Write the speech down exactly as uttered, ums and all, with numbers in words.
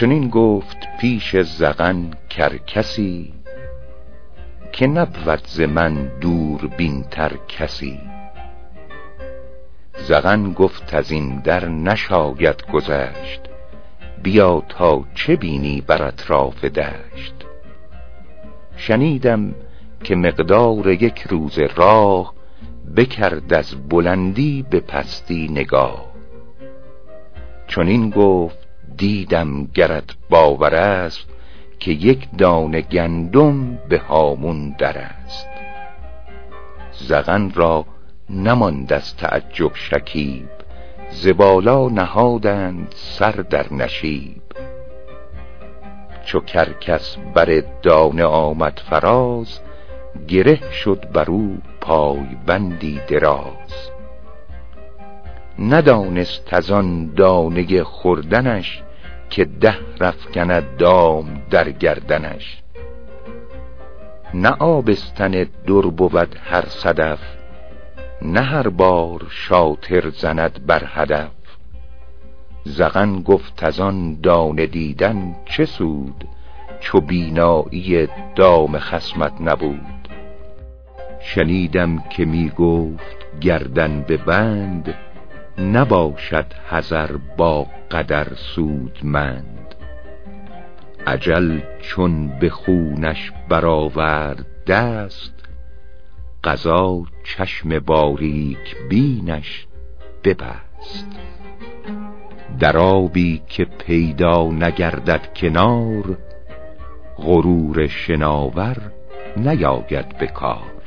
چنین گفت پیش زغن کرکسی، که نبود ز من دور بینتر کسی. زغن گفت از این در نشاید گذشت، بیا تا چه بینی بر اطراف دشت. شنیدم که مقدار یک روز راه، بکرد از بلندی به پستی نگاه. چون این گفت دیدم گرت باور است، که یک دانه گندم به هامون در است. زغن را نماند از تعجب شکیب، ز بالا نهادند سر در نشیب. چو کرکس بر دانه آمد فراز، گره شد بر او پای بندی دراز. ندانست از آن دانه خوردنش، که ده رفکند دام در گردنش. نه آبستن در بود هر صدف، نه هر بار شاطر زند بر هدف. زغن گفت از آن دانه دیدن چه سود، چو بینایی دام خصمت نبود. شنیدم که می گفت گردن به بند، نباشد حذر با قدر سودمند. اجل چون به خونش برآورد دست، قضا چشم باریک بینش ببست. در آبی که پیدا نگردد کنار، غرور شناور نیاید به کار.